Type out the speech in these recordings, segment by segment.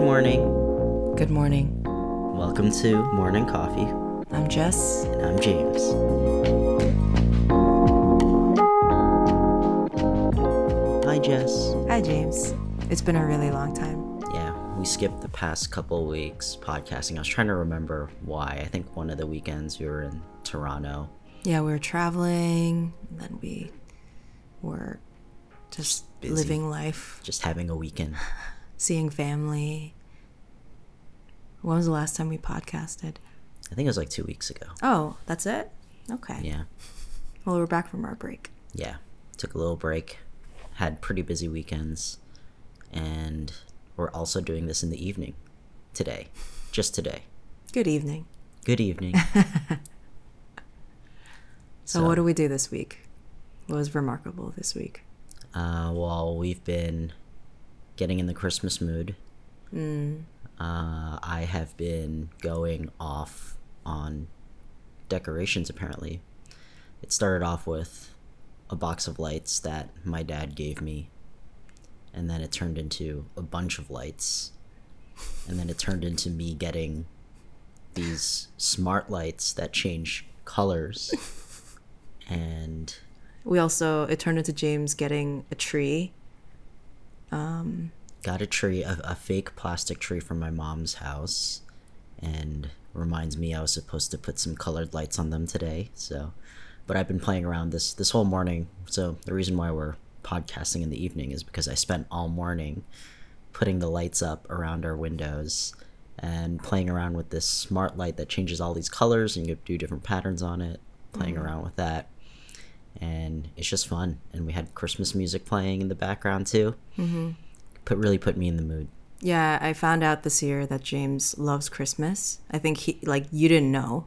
Good morning. Good morning. Welcome to Morning Coffee. I'm Jess. And I'm James. Hi, Jess. Hi, James. It's been a really long time. Yeah, we skipped the past couple weeks podcasting. I was trying to remember why. I think one of the weekends we were in Toronto. Yeah, we were traveling, and then we were just busy, living life. Just having a weekend. Seeing family. When was the last time we podcasted? I think it was like 2 weeks ago. Oh, that's it? Okay. Yeah. Well, we're back from our break. Yeah. Took a little break. Had pretty busy weekends. And we're also doing this in the evening today. Just today. Good evening. Good evening. So what do we do this week? What was remarkable this week? Well, we've been getting in the Christmas mood. I have been going off on decorations, apparently. It started off with a box of lights that my dad gave me, and then it turned into a bunch of lights, and then it turned into me getting these smart lights that change colors. And it turned into James getting a tree. Got a tree, a fake plastic tree from my mom's house, and reminds me I was supposed to put some colored lights on them today. So, but I've been playing around this whole morning. So the reason why we're podcasting in the evening is because I spent all morning putting the lights up around our windows and playing around with this smart light that changes all these colors, and you could do different patterns on it, playing around with that. And it's just fun, and we had Christmas music playing in the background too. Put me in the mood. Yeah, I found out this year that James loves Christmas. I think he, like, you didn't know,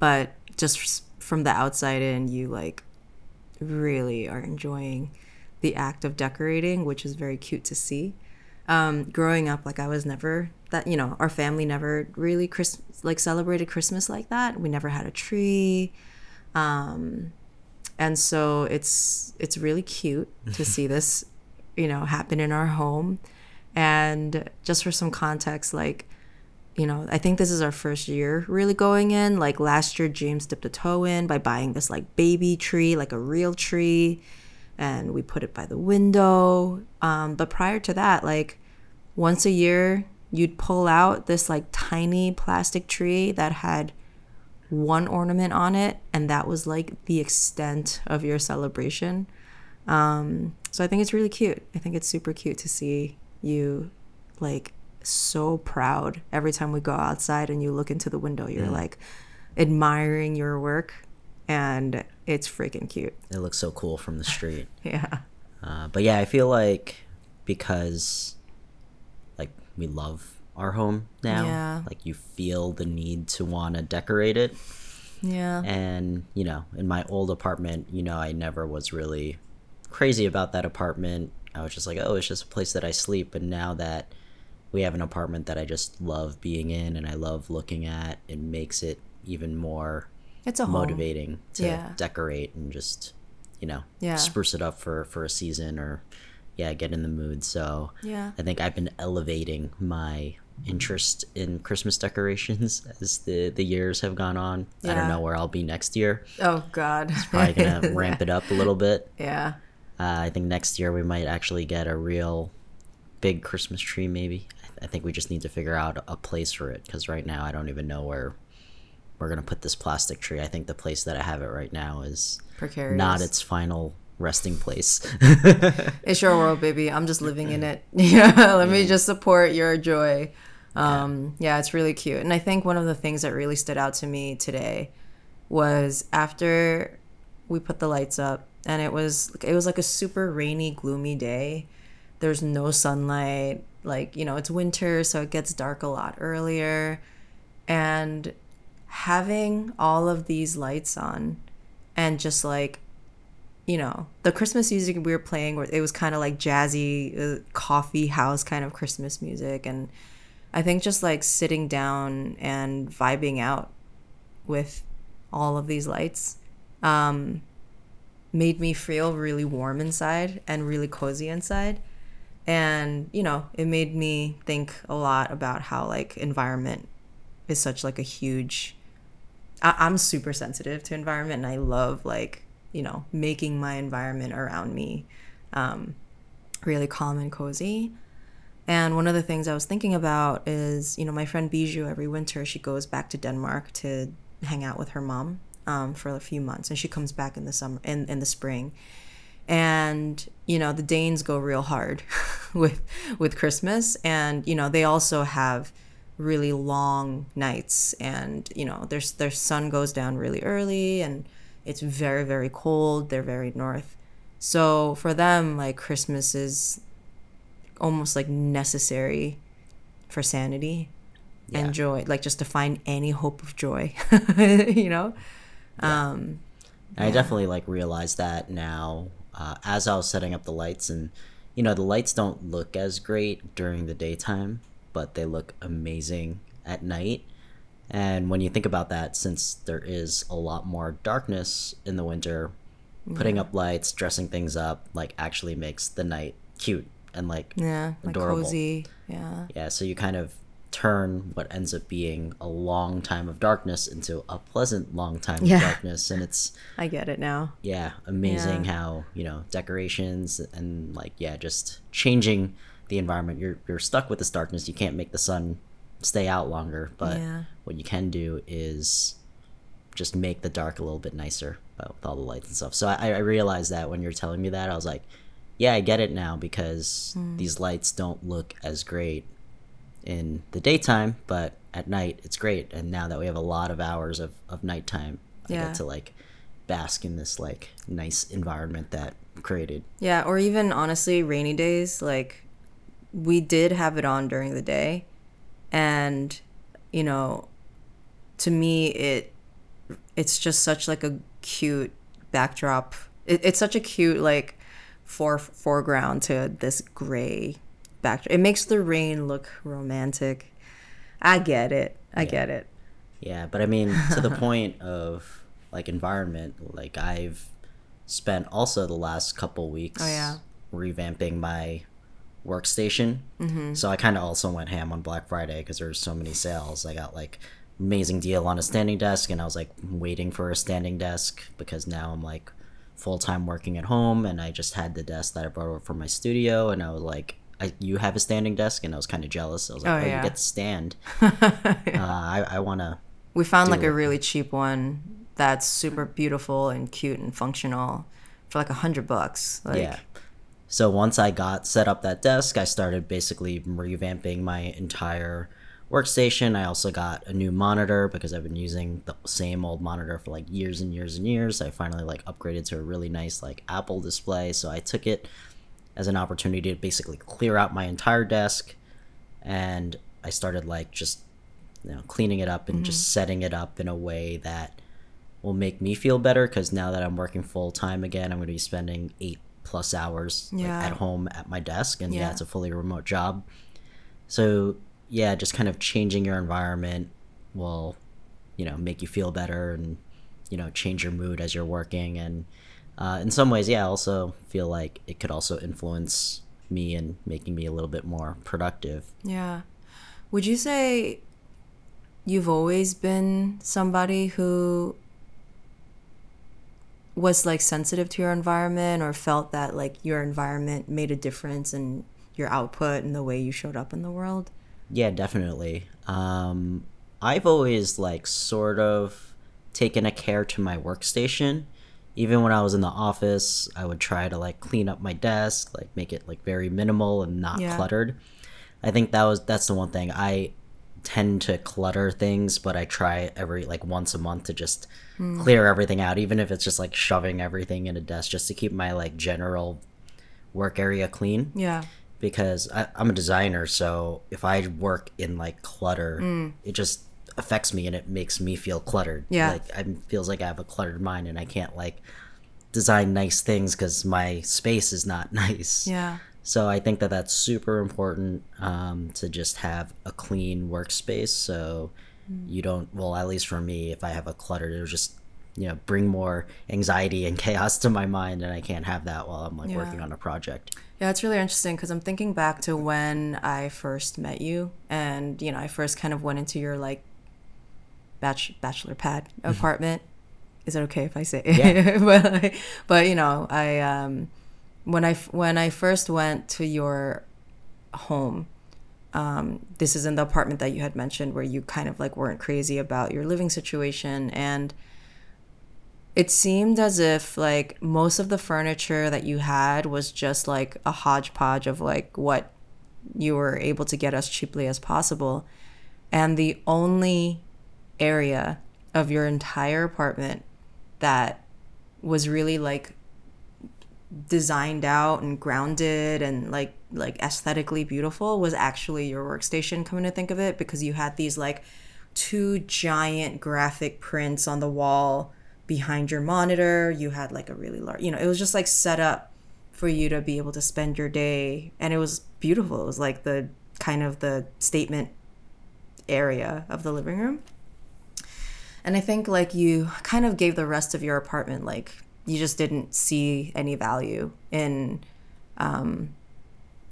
but just from the outside in, you like really are enjoying the act of decorating, which is very cute to see. Growing up, like, I was never that, you know, our family never really celebrated Christmas like that. We never had a tree. And so it's really cute to see this, you know, happen in our home. And just for some context, like, you know, I think this is our first year really going in. Like, last year, James dipped a toe in by buying this like baby tree, like a real tree, and we put it by the window. But prior to that, like, once a year, you'd pull out this like tiny plastic tree that had one ornament on it, and that was like the extent of your celebration. So I think it's really cute. I think it's super cute to see you like so proud every time we go outside and you look into the window. You're like admiring your work, and it's freaking cute. It looks so cool from the street. Yeah. But yeah, I feel like because like we love our home now, like you feel the need to want to decorate it. And you know, in my old apartment, you know, I never was really crazy about that apartment. I was just like, oh, it's just a place that I sleep. But now that we have an apartment that I just love being in and I love looking at, it makes it even more motivating to decorate and just, you know, spruce it up for a season or get in the mood. So I think I've been elevating my interest in Christmas decorations as the years have gone on. I don't know where I'll be next year. Oh God, it's probably gonna ramp it up a little bit. I think next year we might actually get a real big Christmas tree. Maybe I think we just need to figure out a place for it, because right now I don't even know where we're gonna put this plastic tree. I think the place that I have it right now is precarious, not its final resting place. It's your world, baby. I'm just living in it. Let me just support your joy. It's really cute. And I think one of the things that really stood out to me today was after we put the lights up, and it was like a super rainy, gloomy day. There's no sunlight, like, you know, it's winter, so it gets dark a lot earlier. And having all of these lights on and just like, you know, the Christmas music we were playing, it was kind of like jazzy, coffee house kind of Christmas music. And I think just like sitting down and vibing out with all of these lights made me feel really warm inside and really cozy inside. And, you know, it made me think a lot about how, like, environment is such, like, a huge... I'm super sensitive to environment, and I love, like, you know, making my environment around me really calm and cozy. And one of the things I was thinking about is, you know, my friend Bijou, every winter, she goes back to Denmark to hang out with her mom for a few months. And she comes back in the summer, in the spring. And, you know, the Danes go real hard with Christmas. And, you know, they also have really long nights. And, you know, their sun goes down really early. And it's very, very cold. They're very north. So for them, like, Christmas is... almost like necessary for sanity and joy, like just to find any hope of joy, you know? Yeah. I definitely like realized that now as I was setting up the lights, and, you know, the lights don't look as great during the daytime, but they look amazing at night. And when you think about that, since there is a lot more darkness in the winter, putting up lights, dressing things up, like actually makes the night cute. And like adorable. Cozy. Yeah. So you kind of turn what ends up being a long time of darkness into a pleasant long time of darkness, and it's I get it now. Yeah, amazing how, you know, decorations and like just changing the environment. You're stuck with this darkness. You can't make the sun stay out longer, but what you can do is just make the dark a little bit nicer with all the lights and stuff. So I realized that when you're telling me that, I was like, yeah, I get it now, because these lights don't look as great in the daytime, but at night it's great. And now that we have a lot of hours of nighttime, I get to like bask in this like nice environment that I'm created. Yeah, or even honestly rainy days, like we did have it on during the day. And, you know, to me it's just such like a cute backdrop. It's such a cute like foreground to this gray backdrop. It makes the rain look romantic. I get it. Yeah, but I mean, to the point of like environment, like I've spent also the last couple weeks revamping my workstation. So I kind of also went ham on Black Friday because there's so many sales. I got like amazing deal on a standing desk, and I was like waiting for a standing desk because now I'm like full-time working at home, and I just had the desk that I brought over from my studio, and I was like, you have a standing desk? And I was kind of jealous. I was like, you get to stand. I want to... We found like a really cheap one that's super beautiful and cute and functional for like $100. Like... Yeah. So once I got set up that desk, I started basically revamping my entire workstation. I also got a new monitor because I've been using the same old monitor for like years and years and years. I finally like upgraded to a really nice like Apple display. So I took it as an opportunity to basically clear out my entire desk, and I started like just, you know, cleaning it up and just setting it up in a way that will make me feel better, because now that I'm working full time again, I'm going to be spending 8+ hours like, at home at my desk, and it's a fully remote job. So yeah, just kind of changing your environment will, you know, make you feel better and, you know, change your mood as you're working. And in some ways, I also feel like it could also influence me and making me a little bit more productive. Yeah. Would you say you've always been somebody who was like sensitive to your environment, or felt that like your environment made a difference in your output and the way you showed up in the world? Yeah, definitely. I've always like sort of taken a care to my workstation. Even when I was in the office, I would try to like clean up my desk, like make it like very minimal and not cluttered. I think that's the one thing. I tend to clutter things, but I try every like once a month to just clear everything out, even if it's just like shoving everything in a desk, just to keep my like general work area clean. Yeah. Because I'm a designer, so if I work in like clutter, it just affects me and it makes me feel cluttered. Yeah, like it feels like I have a cluttered mind and I can't like design nice things because my space is not nice. Yeah. So I think that that's super important to just have a clean workspace. So you don't. Well, at least for me, if I have a cluttered, it'll just you know, bring more anxiety and chaos to my mind, and I can't have that while I'm like working on a project. Yeah, it's really interesting because I'm thinking back to when I first met you, and you know, I first kind of went into your like bachelor pad apartment. Is it okay if I say it? Yeah. But you know, I when I first went to your home, this is in the apartment that you had mentioned where you kind of like weren't crazy about your living situation, and it seemed as if like most of the furniture that you had was just like a hodgepodge of like what you were able to get as cheaply as possible. And the only area of your entire apartment that was really like designed out and grounded and like aesthetically beautiful was actually your workstation, coming to think of it, because you had these like two giant graphic prints on the wall behind your monitor. You had like a really large, you know, it was just like set up for you to be able to spend your day, and it was beautiful. It was like the kind of the statement area of the living room. And I think like you kind of gave the rest of your apartment, like you just didn't see any value in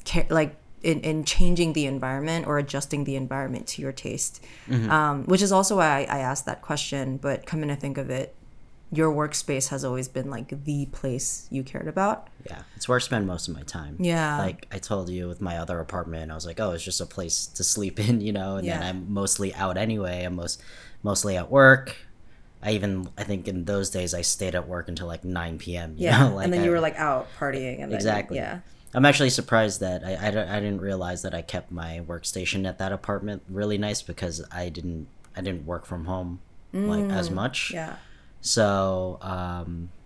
in changing the environment or adjusting the environment to your taste, which is also why I asked that question. But coming to think of it, your workspace has always been like the place you cared about. Yeah, it's where I spend most of my time. Yeah, like I told you with my other apartment, I was like, oh, it's just a place to sleep in, you know. And then I'm mostly out anyway. I'm mostly at work. I think in those days I stayed at work until like 9 p.m. You know? Like, and then you were like out partying. And exactly. Then, yeah. I'm actually surprised that I didn't realize that I kept my workstation at that apartment really nice, because I didn't work from home like as much. Yeah. So, I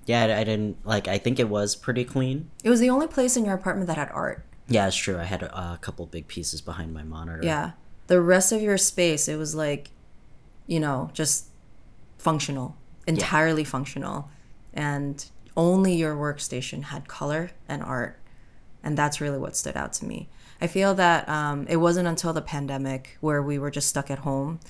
didn't, like, I think it was pretty clean. It was the only place in your apartment that had art. Yeah, it's true. I had a couple big pieces behind my monitor. Yeah. The rest of your space, it was like, you know, just functional, entirely functional. And only your workstation had color and art. And that's really what stood out to me. I feel that it wasn't until the pandemic where we were just stuck at home,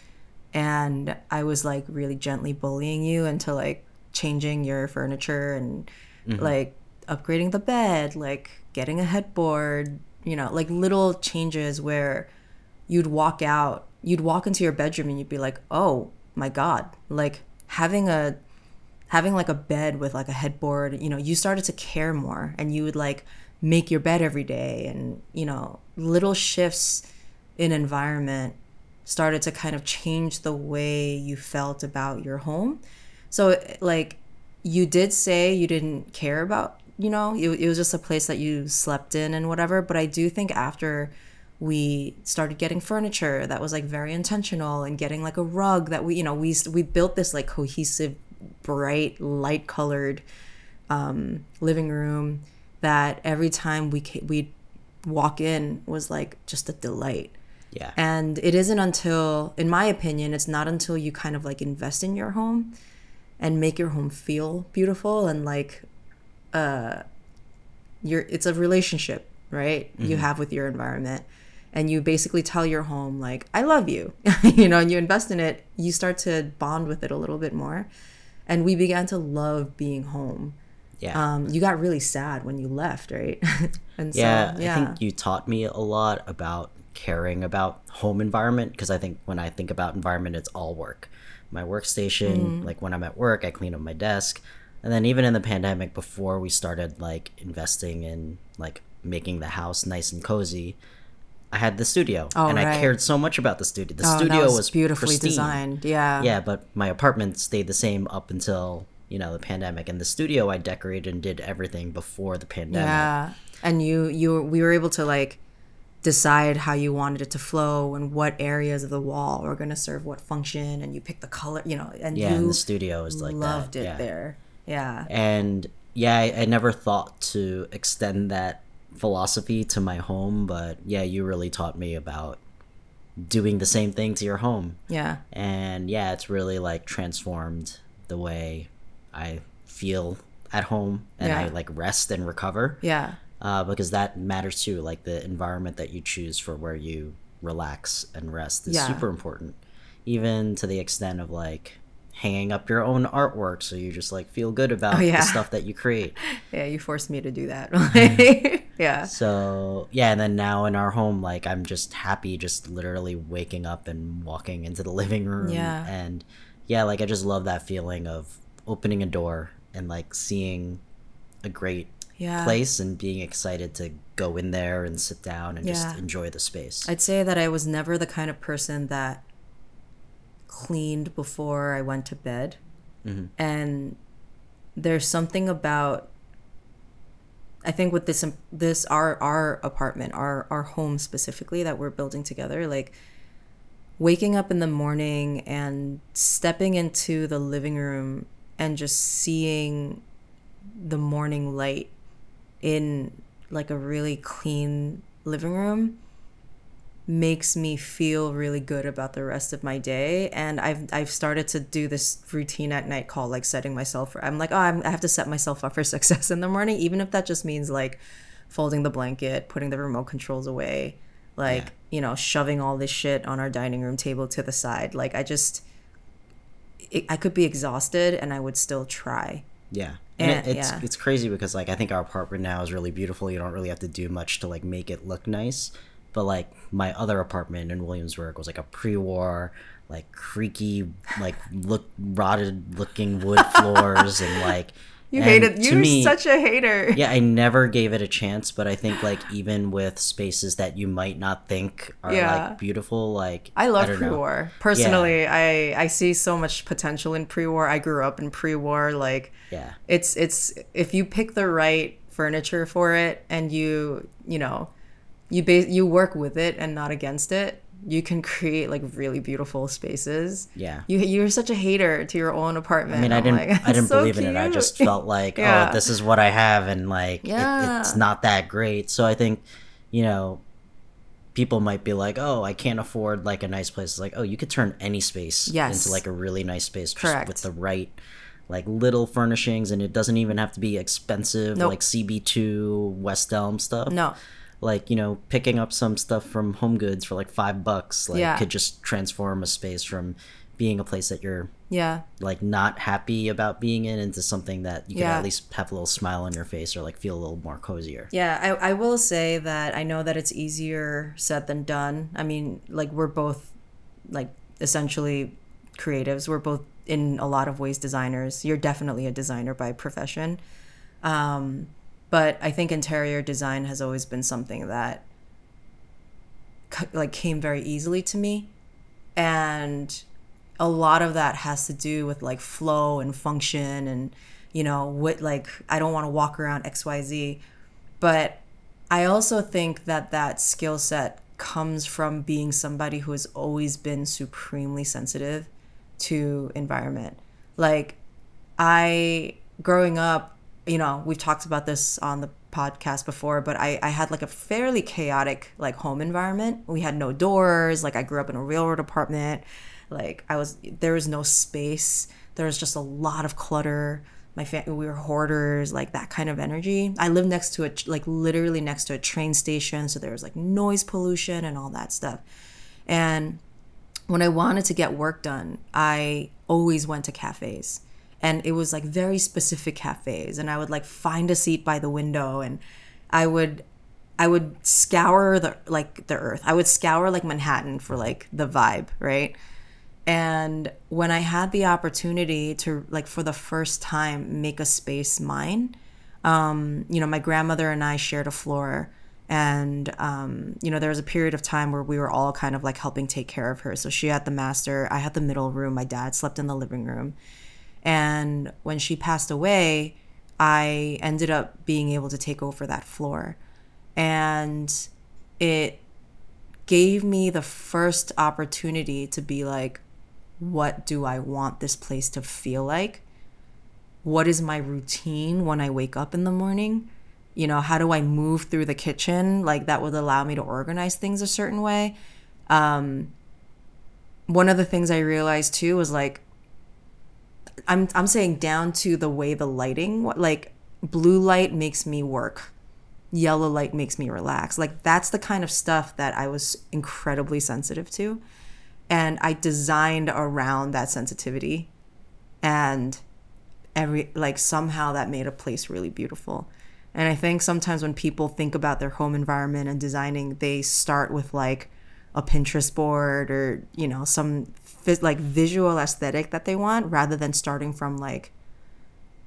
and I was like really gently bullying you into like changing your furniture and like upgrading the bed, like getting a headboard, you know, like little changes where you'd walk into your bedroom and you'd be like, oh my God, like having like a bed with like a headboard, you know, you started to care more, and you would like make your bed every day, and, you know, little shifts in environment started to kind of change the way you felt about your home. So like you did say you didn't care about, you know, it was just a place that you slept in and whatever. But I do think after we started getting furniture that was like very intentional, and getting like a rug that we built this like cohesive, bright, light colored living room that every time we'd walk in was like just a delight. Yeah. And it isn't until, in my opinion, it's not until you kind of like invest in your home and make your home feel beautiful, and like it's a relationship, right? You have with your environment, and you basically tell your home like, I love you, you know, and you invest in it, you start to bond with it a little bit more. And we began to love being home. Yeah. You got really sad when you left, right? And I think you taught me a lot about caring about home environment, because I think when I think about environment, it's all work. My workstation, like when I'm at work, I clean up my desk. And then even in the pandemic, before we started like investing in like making the house nice and cozy, I had the studio, I cared so much about the studio. The studio was beautifully pristine. Designed. Yeah. Yeah, but my apartment stayed the same up until, you know, the pandemic. And the studio I decorated and did everything before the pandemic. Yeah, and we were able to like decide how you wanted it to flow and what areas of the wall are going to serve what function, and you pick the color, you know, and and the studio is like loved that. It there. Yeah. And I never thought to extend that philosophy to my home, but you really taught me about doing the same thing to your home. Yeah. And it's really like transformed the way I feel at home, and I like rest and recover. Yeah. Because that matters too, like the environment that you choose for where you relax and rest is super important, even to the extent of like hanging up your own artwork, so you just like feel good about the stuff that you create. Yeah, you forced me to do that. Yeah. So yeah, and then now in our home, like I'm just happy just literally waking up and walking into the living room. Yeah. And yeah, like I just love that feeling of opening a door and like seeing a great place and being excited to go in there and sit down and just enjoy the space. I'd say that I was never the kind of person that cleaned before I went to bed. Mm-hmm. And there's something about, I think with this our apartment, our home specifically that we're building together, like waking up in the morning and stepping into the living room and just seeing the morning light in like a really clean living room makes me feel really good about the rest of my day. And I've started to do this routine at night called like setting myself for, I have to set myself up for success in the morning, even if that just means like folding the blanket, putting the remote controls away, like you know, shoving all this shit on our dining room table to the side. Like I could be exhausted and I would still try. Yeah. And it's crazy because like I think our apartment now is really beautiful. You don't really have to do much to like make it look nice. But like my other apartment in Williamsburg was like a pre-war, like creaky, like rotted looking wood floors and like hated. You're such a hater. Yeah, I never gave it a chance. But I think like even with spaces that you might not think are like beautiful, like I love pre-war. Personally, I see so much potential in pre-war. I grew up in pre-war. Like it's if you pick the right furniture for it and you know. You work with it and not against it. You can create like really beautiful spaces. Yeah. You're such a hater to your own apartment. I mean, I didn't believe in it. I just felt like, oh, this is what I have, and like it's not that great. So I think, you know, people might be like, oh, I can't afford like a nice place. It's like, oh, you could turn any space into like a really nice space just with the right like little furnishings, and it doesn't even have to be expensive like CB2 West Elm stuff. No. Like, you know, picking up some stuff from HomeGoods for like $5 like could just transform a space from being a place that you're like not happy about being in into something that you can at least have a little smile on your face or like feel a little more cozier. Yeah, I will say that I know that it's easier said than done. I mean, like we're both like essentially creatives. We're both in a lot of ways designers. You're definitely a designer by profession. But I think interior design has always been something that like came very easily to me. And a lot of that has to do with like flow and function and, you know, what like I don't want to walk around XYZ. But I also think that that skill set comes from being somebody who has always been supremely sensitive to environment. Like growing up, you know, we've talked about this on the podcast before, but I had like a fairly chaotic like home environment. We had no doors. Like I grew up in a railroad apartment. Like there was no space. There was just a lot of clutter. My family, we were hoarders, like that kind of energy. I lived next to literally next to a train station. So there was like noise pollution and all that stuff. And when I wanted to get work done, I always went to cafes. And it was like very specific cafes, and I would like find a seat by the window, and I would scour the earth. I would scour like Manhattan for like the vibe, right? And when I had the opportunity to like for the first time make a space mine, you know, my grandmother and I shared a floor, and you know, there was a period of time where we were all kind of like helping take care of her. So she had the master, I had the middle room, my dad slept in the living room. And when she passed away, I ended up being able to take over that floor. And it gave me the first opportunity to be like, what do I want this place to feel like? What is my routine when I wake up in the morning? You know, how do I move through the kitchen? Like that would allow me to organize things a certain way. One of the things I realized too was like, I'm saying down to the way the lighting, like blue light makes me work, yellow light makes me relax. Like that's the kind of stuff that I was incredibly sensitive to, and I designed around that sensitivity And somehow that made a place really beautiful. And I think sometimes when people think about their home environment and designing, they start with like a Pinterest board or, you know, some visual aesthetic that they want, rather than starting from like,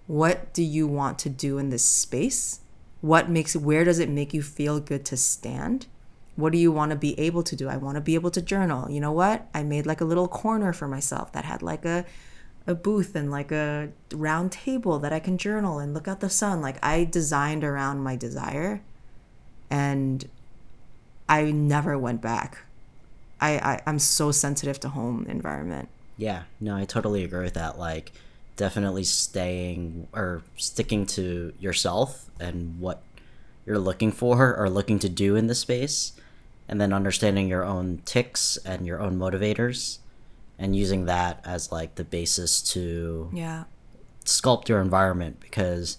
what do you want to do in this space? Where does it make you feel good to stand? What do you want to be able to do? I want to be able to journal. You know what? I made like a little corner for myself that had like a booth and like a round table that I can journal and look out the sun. Like, I designed around my desire, and I never went back. I'm so sensitive to home environment. Yeah, no, I totally agree with that. Like, definitely staying or sticking to yourself and what you're looking for or looking to do in the space, and then understanding your own ticks and your own motivators and using that as like the basis to sculpt your environment. Because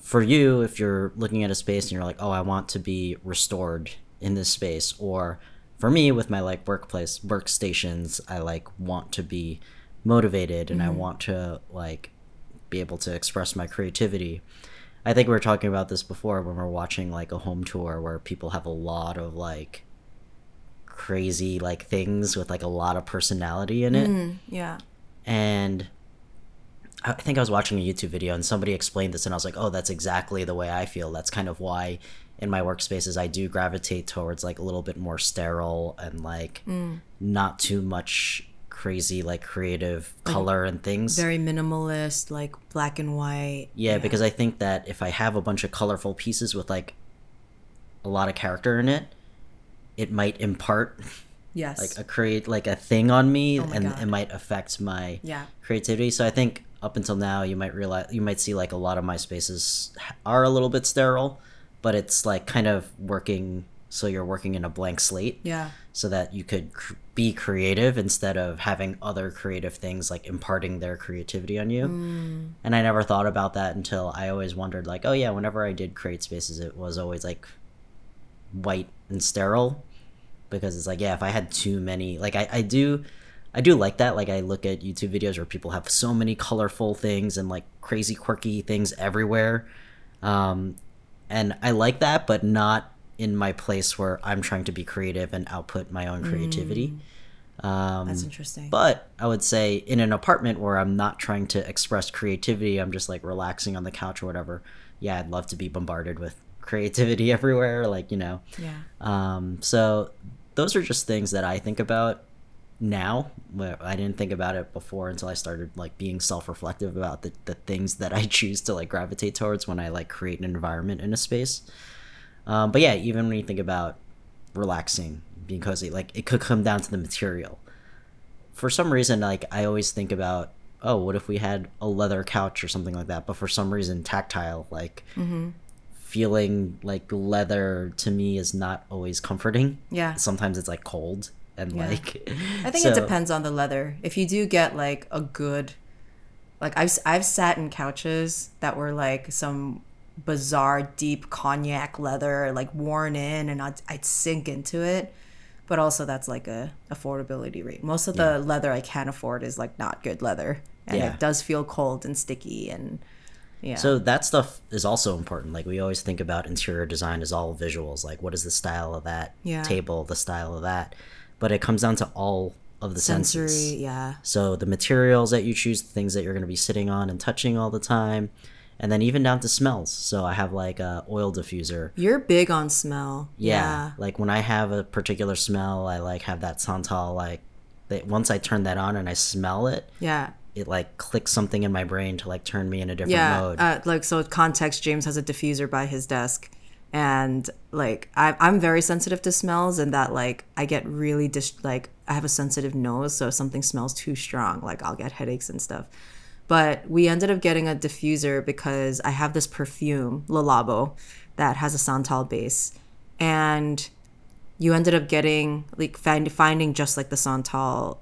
for you, if you're looking at a space and you're like, oh, I want to be restored in this space, or for me with my like workstations, I like want to be motivated and I want to like be able to express my creativity. I think we were talking about this before when we're watching like a home tour where people have a lot of like crazy like things with like a lot of personality in it. Yeah. And I think I was watching a YouTube video and somebody explained this and I was like, oh, that's exactly the way I feel. That's kind of why in my workspaces I do gravitate towards like a little bit more sterile and like not too much crazy like creative color and things, very minimalist, like black and white. Yeah, because I think that if I have a bunch of colorful pieces with like a lot of character in it, it might impart like a thing on me, it might affect my creativity. So I think up until now you might see like a lot of my spaces are a little bit sterile, but it's like kind of working. So you're working in a blank slate, so that you could be creative instead of having other creative things like imparting their creativity on you. And I never thought about that until I always wondered like, oh yeah, whenever I did create spaces, it was always like white and sterile, because it's like, yeah, if I had too many, like I do like that. Like I look at YouTube videos where people have so many colorful things and like crazy quirky things everywhere. And I like that, but not in my place where I'm trying to be creative and output my own creativity. That's interesting. But I would say in an apartment where I'm not trying to express creativity, I'm just like relaxing on the couch or whatever. Yeah, I'd love to be bombarded with creativity everywhere, like, you know. Yeah. So those are just things that I think about now. I didn't think about it before until I started like being self-reflective about the things that I choose to like gravitate towards when I like create an environment in a space. But yeah, even when you think about relaxing, being cozy, like it could come down to the material. For some reason, like I always think about, oh, what if we had a leather couch or something like that? But for some reason, tactile, like feeling like leather to me is not always comforting. Yeah. Sometimes it's like cold and like. I think it depends on the leather. If you do get like a good, like I've sat in couches that were like some bizarre deep cognac leather, like worn in, and I'd sink into it. But also that's like a affordability rate. Most of the leather I can afford is like not good leather, and it does feel cold and sticky. And so that stuff is also important. Like we always think about interior design as all visuals, like what is the style of that table, the style of that, but it comes down to all of the senses. So the materials that you choose, the things that you're going to be sitting on and touching all the time. And then even down to smells. So I have like a oil diffuser. You're big on smell. Yeah. Like when I have a particular smell, I like have that Santal, like once I turn that on and I smell it, it like clicks something in my brain to like turn me in a different mode. Like, so context, James has a diffuser by his desk, and like I'm very sensitive to smells, and that like I get really like I have a sensitive nose. So if something smells too strong, like I'll get headaches and stuff. But we ended up getting a diffuser because I have this perfume, Lalabo, that has a Santal base. And you ended up getting, like, finding just like the Santal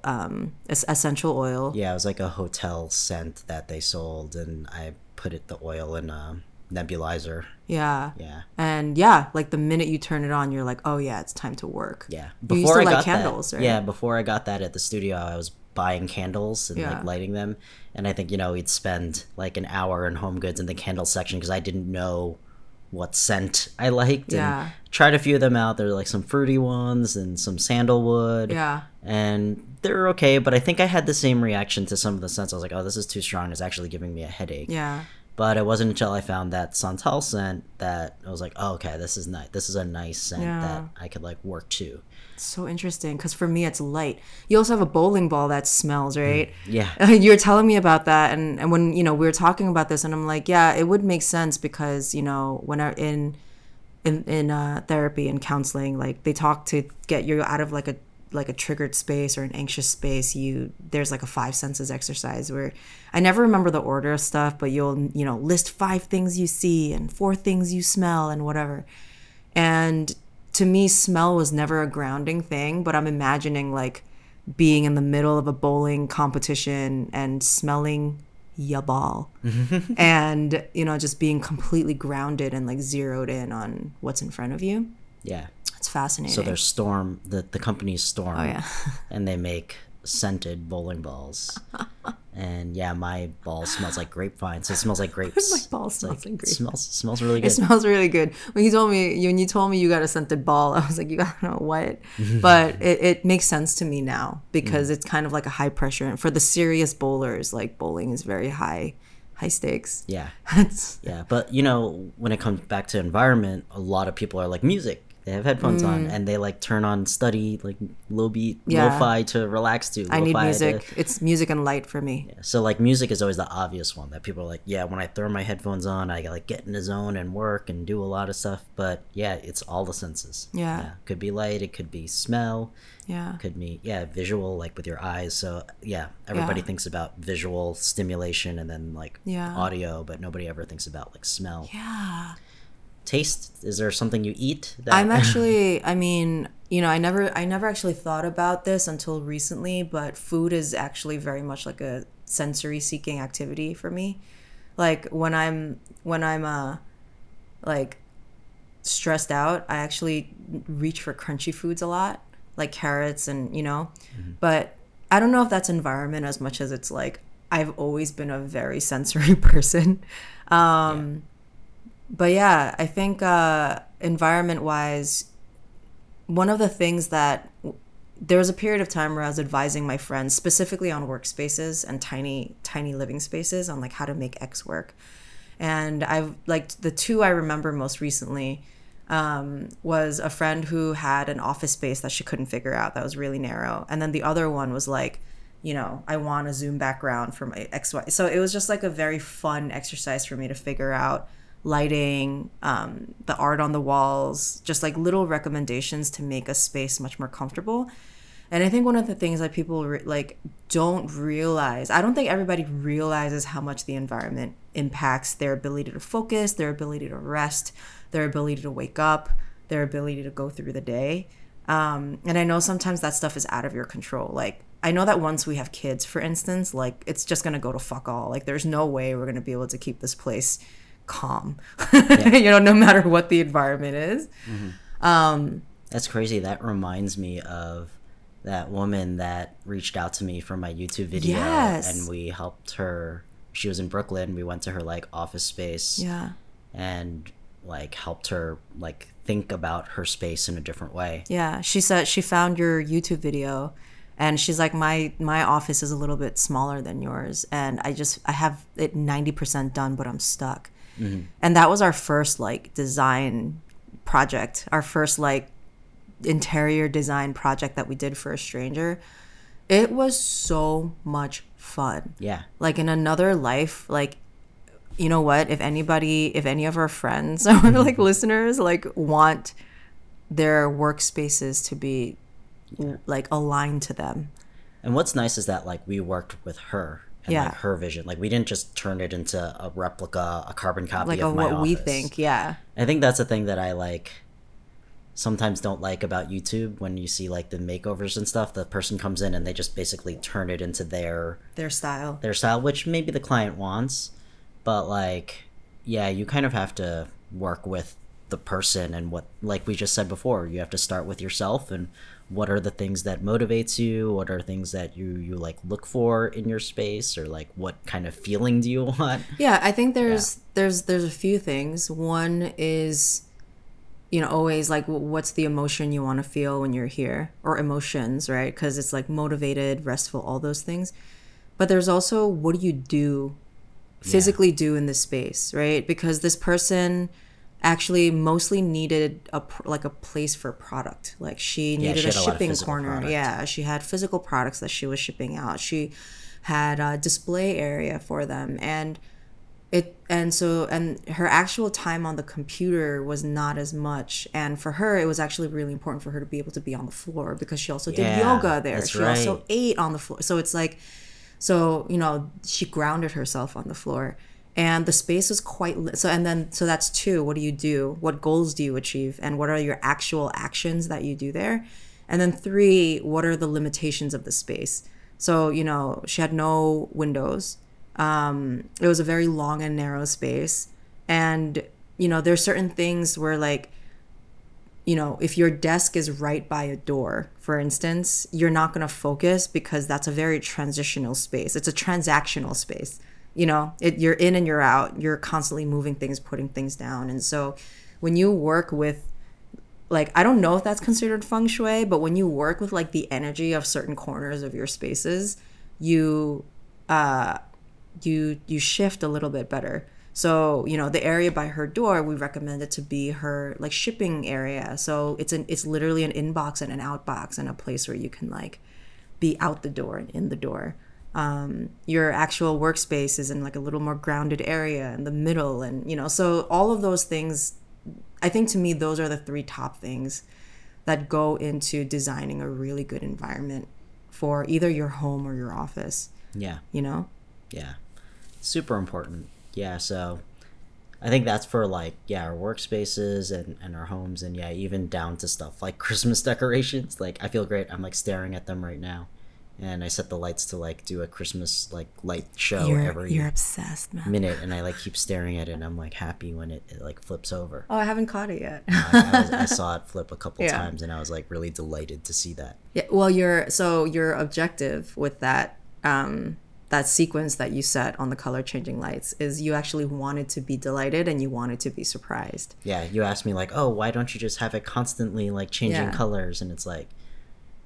essential oil. Yeah, it was like a hotel scent that they sold, and I put the oil in a nebulizer. Yeah. Yeah. And yeah, like the minute you turn it on, you're like, oh yeah, it's time to work. Yeah. Before you used to light candles, right? Yeah, before I got that at the studio, I was buying candles and like lighting them. And I think, you know, he'd spend like an hour in HomeGoods in the candle section because I didn't know what scent I liked. And tried a few of them out. There were like some fruity ones and some sandalwood. And they're okay, but I think I had the same reaction to some of the scents. I was like, oh, this is too strong. It's actually giving me a headache. But it wasn't until I found that Santal scent that I was like, oh, okay, this is nice. This is a nice scent that I could like work to. So interesting, because for me, it's light. You also have a bowling ball that smells, right? You were telling me about that, and when, you know, we were talking about this, and I'm like, yeah, it would make sense because, you know, when I'm in therapy and counseling, like they talk to get you out of like a triggered space or an anxious space, there's like a 5 senses exercise where I never remember the order of stuff, but you'll, you know, list 5 things you see and 4 things you smell and whatever. And to me, smell was never a grounding thing, but I'm imagining like being in the middle of a bowling competition and smelling your ball and, you know, just being completely grounded and like zeroed in on what's in front of you. It's fascinating. So there's Storm, the company's Storm, and they make scented bowling balls. And yeah, my ball smells like grapevine, so it smells like grapes. My ball smells like grapes. Smells really good. It smells really good. When you told me you got a scented ball, I was like, you gotta know what. But it makes sense to me now because it's kind of like a high pressure, and for the serious bowlers, like bowling is very high stakes. But you know, when it comes back to environment, a lot of people are like music. They have headphones on, and they like turn on study, like low beat, lo-fi to relax to. I need music. It's music and light for me. Yeah. So like music is always the obvious one that people are like, yeah, when I throw my headphones on, I like get in the zone and work and do a lot of stuff. But yeah, it's all the senses. Yeah. Could be light. It could be smell. Yeah. Could be, visual, like with your eyes. So yeah, everybody thinks about visual stimulation and then like audio, but nobody ever thinks about like smell. Yeah. Taste, is there something you eat that I never actually thought about this until recently, but food is actually very much like a sensory seeking activity for me. Like when I'm like stressed out, I actually reach for crunchy foods a lot, like carrots and, you know, but I don't know if that's environment as much as it's like I've always been a very sensory person. But yeah, I think environment-wise, one of the things that there was a period of time where I was advising my friends specifically on workspaces and tiny living spaces on like how to make X work. And I've like the 2 I remember most recently was a friend who had an office space that she couldn't figure out that was really narrow. And then the other one was like, you know, I want a Zoom background for my XY. So it was just like a very fun exercise for me to figure out lighting, the art on the walls, just like little recommendations to make a space much more comfortable. And I think one of the things that people I don't think everybody realizes how much the environment impacts their ability to focus, their ability to rest, their ability to wake up, their ability to go through the day. And I know sometimes that stuff is out of your control. Like, I know that once we have kids, for instance, like it's just going to go to fuck all. Like there's no way we're going to be able to keep this place calm you know, no matter what the environment is. That's crazy. That reminds me of that woman that reached out to me for my YouTube video. And we helped her. She was in Brooklyn. We went to her like office space and like helped her like think about her space in a different way. She said she found your YouTube video and she's like, my office is a little bit smaller than yours and I have it 90% done, but I'm stuck. And that was our first like design project, our first like interior design project that we did for a stranger. It was so much fun. Like in another life, like, you know what, if any of our friends or like listeners like want their workspaces to be like aligned to them. And what's nice is that like we worked with her. And like her vision, like we didn't just turn it into a replica, a carbon copy like of my office. Like what we think, I think that's the thing that I like sometimes don't like about YouTube when you see like the makeovers and stuff. The person comes in and they just basically turn it into their style, which maybe the client wants, but like you kind of have to work with the person and what, like we just said before, you have to start with yourself and what are the things that motivates you? What are things that you like look for in your space, or like what kind of feeling do you want? Yeah, I think there's a few things. One is, you know, always like what's the emotion you want to feel when you're here, or emotions, right? Because it's like motivated, restful, all those things. But there's also what do you do, physically do in this space, right? Because this person actually mostly needed a place for product. Like she needed a shipping corner. Product. Yeah, she had physical products that she was shipping out. She had a display area for them, and her actual time on the computer was not as much. And for her, it was actually really important for her to be able to be on the floor, because she also did yoga there. She also ate on the floor. So it's like, so you know, she grounded herself on the floor. And the space was quite so that's two. What do you do? What goals do you achieve? And what are your actual actions that you do there? And then three, what are the limitations of the space? So, you know, she had no windows. It was a very long and narrow space. And, you know, there's certain things where, like, you know, if your desk is right by a door, for instance, you're not going to focus, because that's a very transitional space. It's a transactional space. You know, you're in and you're out. You're constantly moving things, putting things down. And so when you work with, like, I don't know if that's considered feng shui, but when you work with, like, the energy of certain corners of your spaces, you shift a little bit better. So, you know, the area by her door, we recommend it to be her, like, shipping area. So it's literally an inbox and an outbox, and a place where you can, like, be out the door and in the door. Your actual workspace is in, like, a little more grounded area in the middle. And, you know, so all of those things, I think, to me, those are the three top things that go into designing a really good environment for either your home or your office. Yeah. You know? Yeah. Super important. Yeah. So I think that's for, like, yeah, our workspaces and our homes, and yeah, even down to stuff like Christmas decorations. Like, I feel great. I'm, like, staring at them right now. And I set the lights to, like, do a Christmas, like, light show every obsessed, man. Minute. And I, like, keep staring at it, and I'm, like, happy when it like flips over. Oh, I haven't caught it yet. I saw it flip a couple times, and I was, like, really delighted to see that. Yeah. Well, your objective with that sequence that you set on the color changing lights is you actually wanted to be delighted, and you wanted to be surprised. Yeah. You asked me, like, oh, why don't you just have it constantly, like, changing colors? And it's like,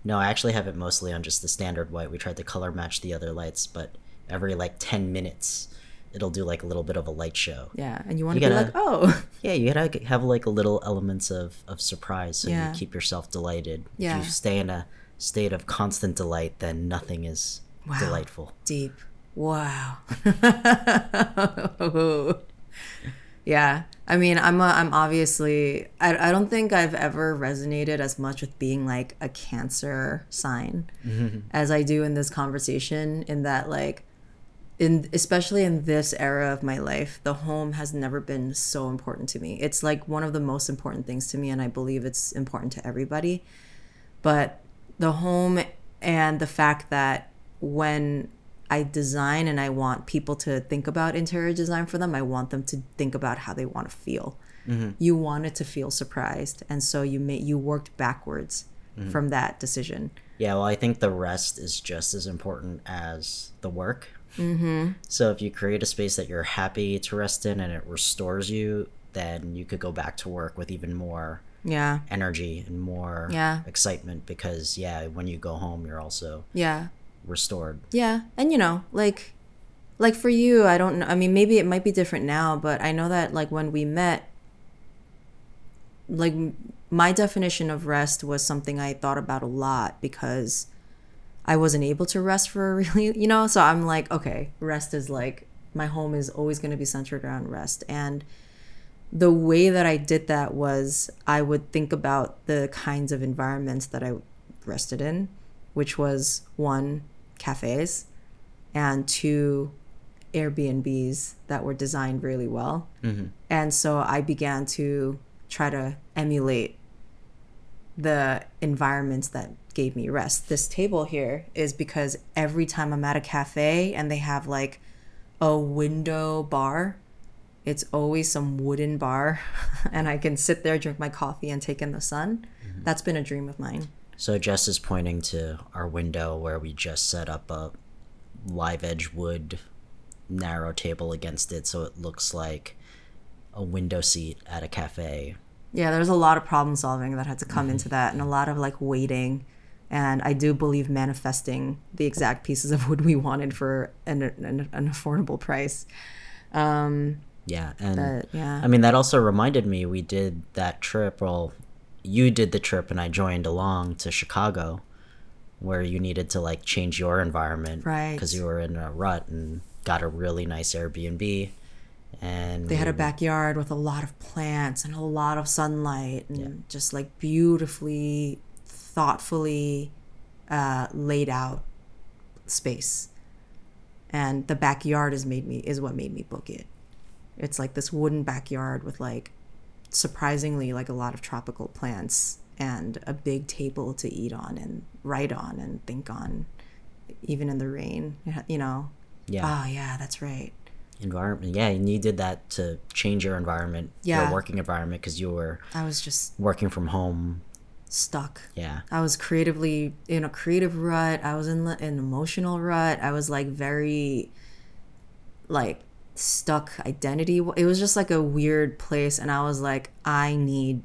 no, I actually have it mostly on just the standard white. We tried to color match the other lights, but every, like, 10 minutes, it'll do, like, a little bit of a light show. Yeah, and you want to be like, oh. Yeah, you gotta have, like, a little elements of surprise, so you keep yourself delighted. Yeah. If you stay in a state of constant delight, then nothing is delightful. Deep. Wow. Yeah. I mean, I'm obviously, I don't think I've ever resonated as much with being, like, a Cancer sign as I do in this conversation, in that, like, especially in this era of my life, the home has never been so important to me. It's, like, one of the most important things to me, and I believe it's important to everybody. But the home, and the fact that when I design and I want people to think about interior design for them, I want them to think about how they want to feel. Mm-hmm. You wanted to feel surprised, and so you worked backwards from that decision. Yeah, well, I think the rest is just as important as the work. Mm-hmm. So if you create a space that you're happy to rest in and it restores you, then you could go back to work with even more energy and more excitement, because when you go home, you're also restored. Yeah. And, you know, like for you, I don't know, I mean, maybe it might be different now, but I know that, like, when we met, like, my definition of rest was something I thought about a lot, because I wasn't able to rest for a really, you know, so I'm like, okay, rest is, like, my home is always going to be centered around rest. And the way that I did that was I would think about the kinds of environments that I rested in, which was 1, cafes, and 2, Airbnbs that were designed really well. Mm-hmm. And so I began to try to emulate the environments that gave me rest. This table here is because every time I'm at a cafe and they have, like, a window bar, it's always some wooden bar and I can sit there, drink my coffee and take in the sun. Mm-hmm. That's been a dream of mine. So Jess is pointing to our window where we just set up a live edge wood narrow table against it so it looks like a window seat at a cafe. Yeah, there's a lot of problem solving that had to come into that and a lot of like waiting. And I do believe manifesting the exact pieces of wood we wanted for an affordable price. Yeah. I mean, that also reminded me, we did that trip. Well, you did the trip and I joined along to Chicago where you needed to like change your environment. Right. Because you were in a rut and got a really nice Airbnb. And they had a backyard with a lot of plants and a lot of sunlight and just like beautifully, thoughtfully laid out space. And the backyard is what made me book it. It's like this wooden backyard with like surprisingly like a lot of tropical plants and a big table to eat on and write on and think on, even in the rain, you know. Yeah. Oh yeah, that's right. Environment. Yeah, and you did that to change your environment, your working environment, because you were I was just working from home, stuck. Yeah, I was creatively in a creative rut. I was in an emotional rut. I was like very like stuck identity. It was just like a weird place, and I was like, I need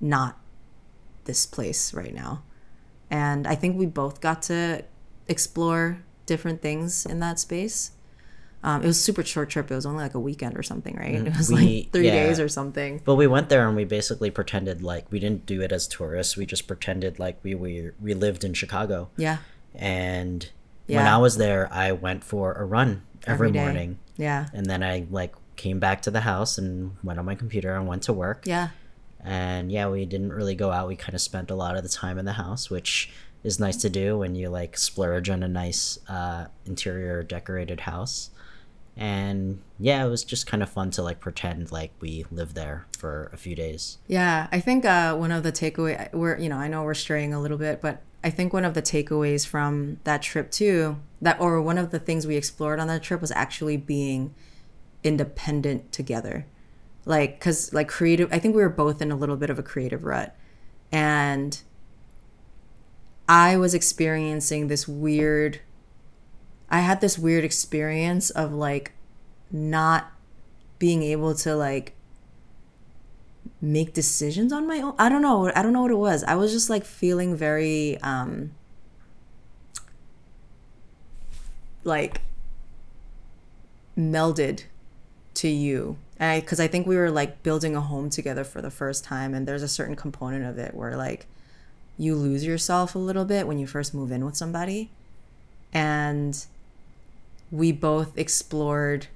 not this place right now. And I think we both got to explore different things in that space. It was a super short trip. It was only like a weekend or something, right? It was like 3 days or something. But we went there and we basically pretended like we didn't do it as tourists. We just pretended like we lived in Chicago. Yeah. And when I was there, I went for a run every morning. Yeah. And then I like came back to the house and went on my computer and went to work. Yeah. And yeah, we didn't really go out. We kind of spent a lot of the time in the house, which is nice to do when you like splurge on a nice interior decorated house. And yeah, it was just kind of fun to like pretend like we lived there for a few days. Yeah, I think one of the takeaway, I know we're straying a little bit, but I think one of the takeaways from that trip too, or one of the things we explored on that trip was actually being independent together. Like, cause like I think we were both in a little bit of a creative rut, and I was experiencing I had this weird experience of like not being able to like make decisions on my own. I don't know what it was. I was just like feeling very like melded to you. And because I think we were like building a home together for the first time, and there's a certain component of it where like you lose yourself a little bit when you first move in with somebody. And we both explored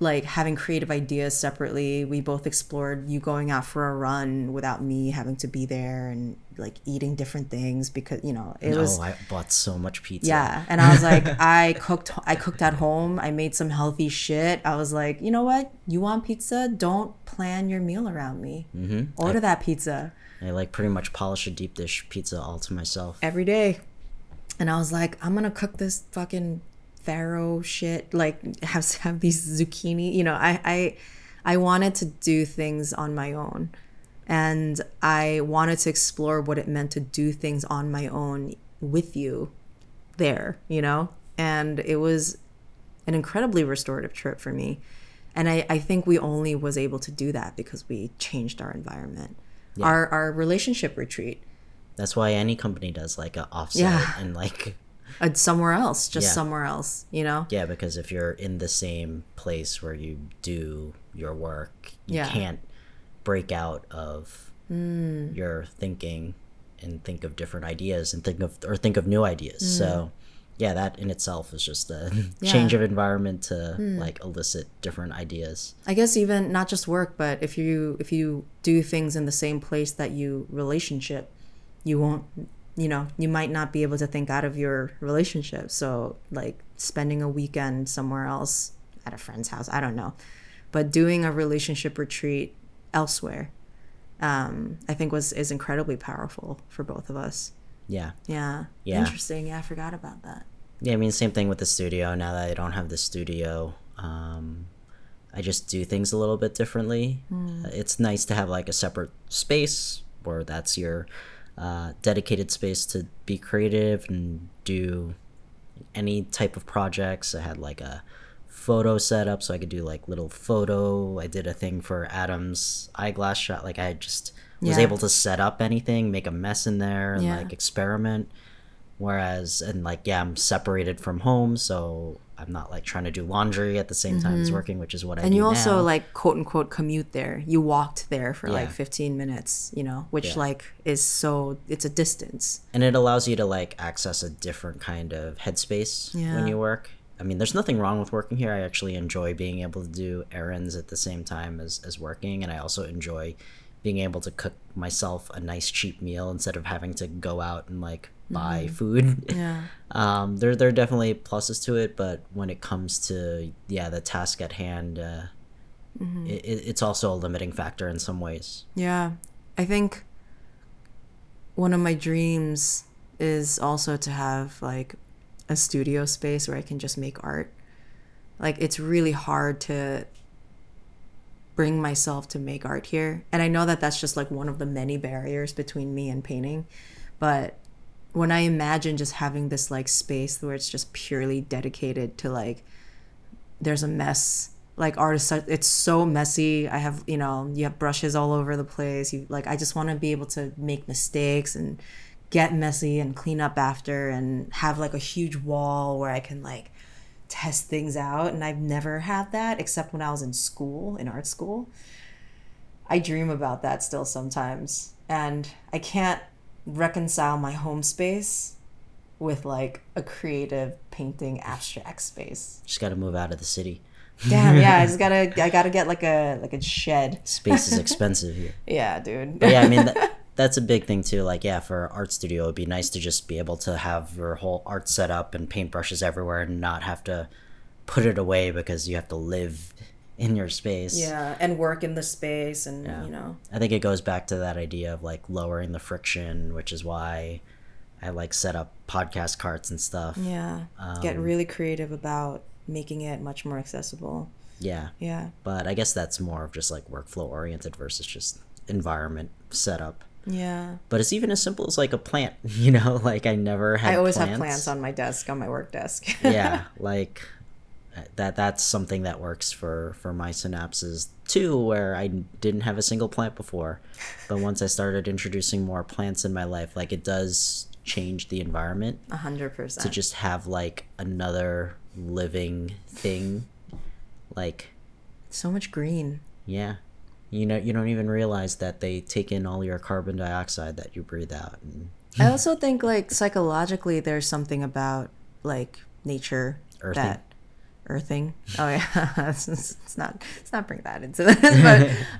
like having creative ideas separately. We both explored you going out for a run without me having to be there and like eating different things because, you know, I bought so much pizza. Yeah. And I was like, I cooked at home. I made some healthy shit. I was like, you know what? You want pizza? Don't plan your meal around me. Mm-hmm. Order that pizza. I like pretty much polish a deep dish pizza all to myself every day. And I was like, I'm going to cook this fucking farro shit, like have these zucchini. You know, I wanted to do things on my own. And I wanted to explore what it meant to do things on my own with you there, you know? And it was an incredibly restorative trip for me. And I think we only was able to do that because we changed our environment. Yeah. Our relationship retreat. That's why any company does like an offsite and like somewhere else, somewhere else, you know? Yeah, because if you're in the same place where you do your work, you can't break out of your thinking and think of different ideas and think of new ideas. So yeah, that in itself is just a change of environment to like elicit different ideas. I guess even not just work, but if you do things in the same place that you relationship, you won't, you know, you might not be able to think out of your relationship. So like spending a weekend somewhere else at a friend's house, I don't know, but doing a relationship retreat elsewhere, I think is incredibly powerful for both of us. Yeah. Interesting. Yeah, I forgot about that. Yeah, I mean, same thing with the studio. Now that I don't have the studio, I just do things a little bit differently. It's nice to have like a separate space where that's your dedicated space to be creative and do any type of projects. I had like a photo setup, so I could do like little photo. I did a thing for Adam's eyeglass shot. Like I just was able to set up anything, make a mess in there, and like experiment. Whereas, and like, I'm separated from home, so I'm not like trying to do laundry at the same time as working, which is what I do. And you also now. Like quote unquote commute there. You walked there for like 15 minutes, you know, which like is so, it's a distance. And it allows you to like access a different kind of headspace when you work. I mean, there's nothing wrong with working here. I actually enjoy being able to do errands at the same time as working. And I also enjoy being able to cook myself a nice cheap meal instead of having to go out and like buy food. There are definitely pluses to it, but when it comes to the task at hand, it's also a limiting factor in some ways. I think one of my dreams is also to have like a studio space where I can just make art. Like it's really hard to bring myself to make art here, and I know that that's just like one of the many barriers between me and painting, but when I imagine just having this like space where it's just purely dedicated to like, there's a mess, like artists, it's so messy. I have, you know, you have brushes all over the place. You like, I just want to be able to make mistakes and get messy and clean up after, and have like a huge wall where I can like test things out. And I've never had that except when I was in school, in art school. I dream about that still sometimes, and I can't reconcile my home space with like a creative painting abstract space. Just gotta move out of the city. Damn, yeah, I gotta get like a shed. Space is expensive here. Yeah, dude. But yeah, I mean that's a big thing too. Like, yeah, for an art studio, it'd be nice to just be able to have your whole art set up and paintbrushes everywhere, and not have to put it away because you have to live in your space and work in the space. And you know, I think it goes back to that idea of like lowering the friction, which is why I like set up podcast carts and stuff. Get really creative about making it much more accessible. But I guess that's more of just like workflow oriented versus just environment setup. But it's even as simple as like a plant, you know, like I always have plants on my desk, on my work desk. Like that's something that works for my synapses too, where I didn't have a single plant before, but once I started introducing more plants in my life, like it does change the environment 100%. To just have like another living thing, like so much green. You know, you don't even realize that they take in all your carbon dioxide that you breathe out. And I also think like psychologically there's something about like nature, earthing. Oh yeah. it's not bring that into this,